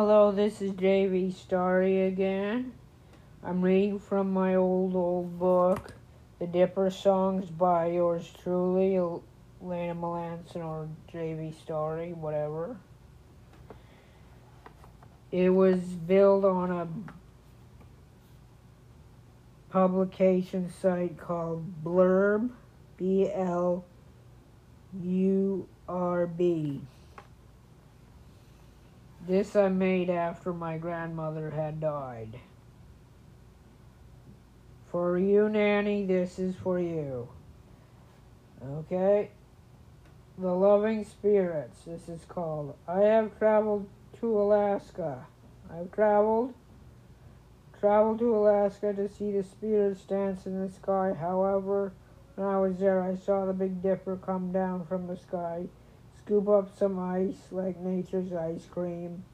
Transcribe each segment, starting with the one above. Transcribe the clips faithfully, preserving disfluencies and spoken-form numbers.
Hello, this is J V. Starrie again. I'm reading from my old, old book, The Dipper Songs by yours truly, Elena Melanson or J V. Starrie, whatever. It was built on a publication site called Blurb, B L U R B. This I made after my grandmother had died. For you, Nanny, this is for you. Okay? The Loving Spirits, this is called. I have traveled to Alaska. I've traveled, traveled to Alaska to see the spirits dance in the sky. However, when I was there, I saw the Big Dipper come down from the sky, scoop up some ice like nature's ice cream,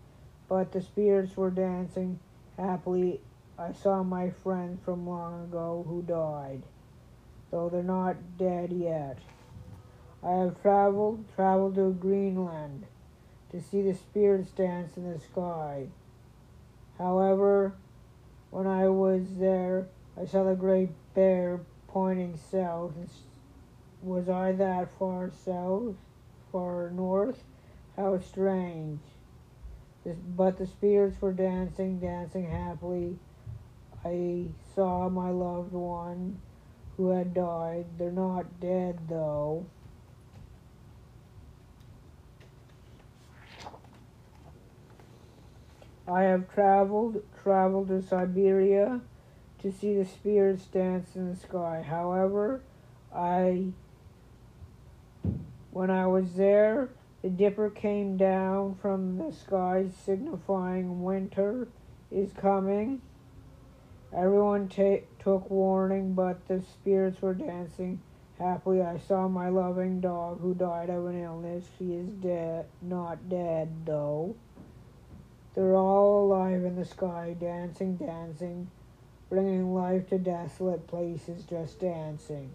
but the spirits were dancing happily. I saw my friends from long ago who died, though they're not dead yet. I have traveled, traveled to Greenland to see the spirits dance in the sky. However, when I was there, I saw the great bear pointing south. Was I that far south? Far north? How strange. This, but the spirits were dancing, dancing happily. I saw my loved one who had died. They're not dead, though. I have traveled, traveled to Siberia to see the spirits dance in the sky. However, I... When I was there, the Dipper came down from the sky, signifying winter is coming. Everyone ta- took warning, but the spirits were dancing happily. I saw my loving dog who died of an illness. She is dead, not dead, though. They're all alive in the sky, dancing, dancing, bringing life to desolate places, just dancing.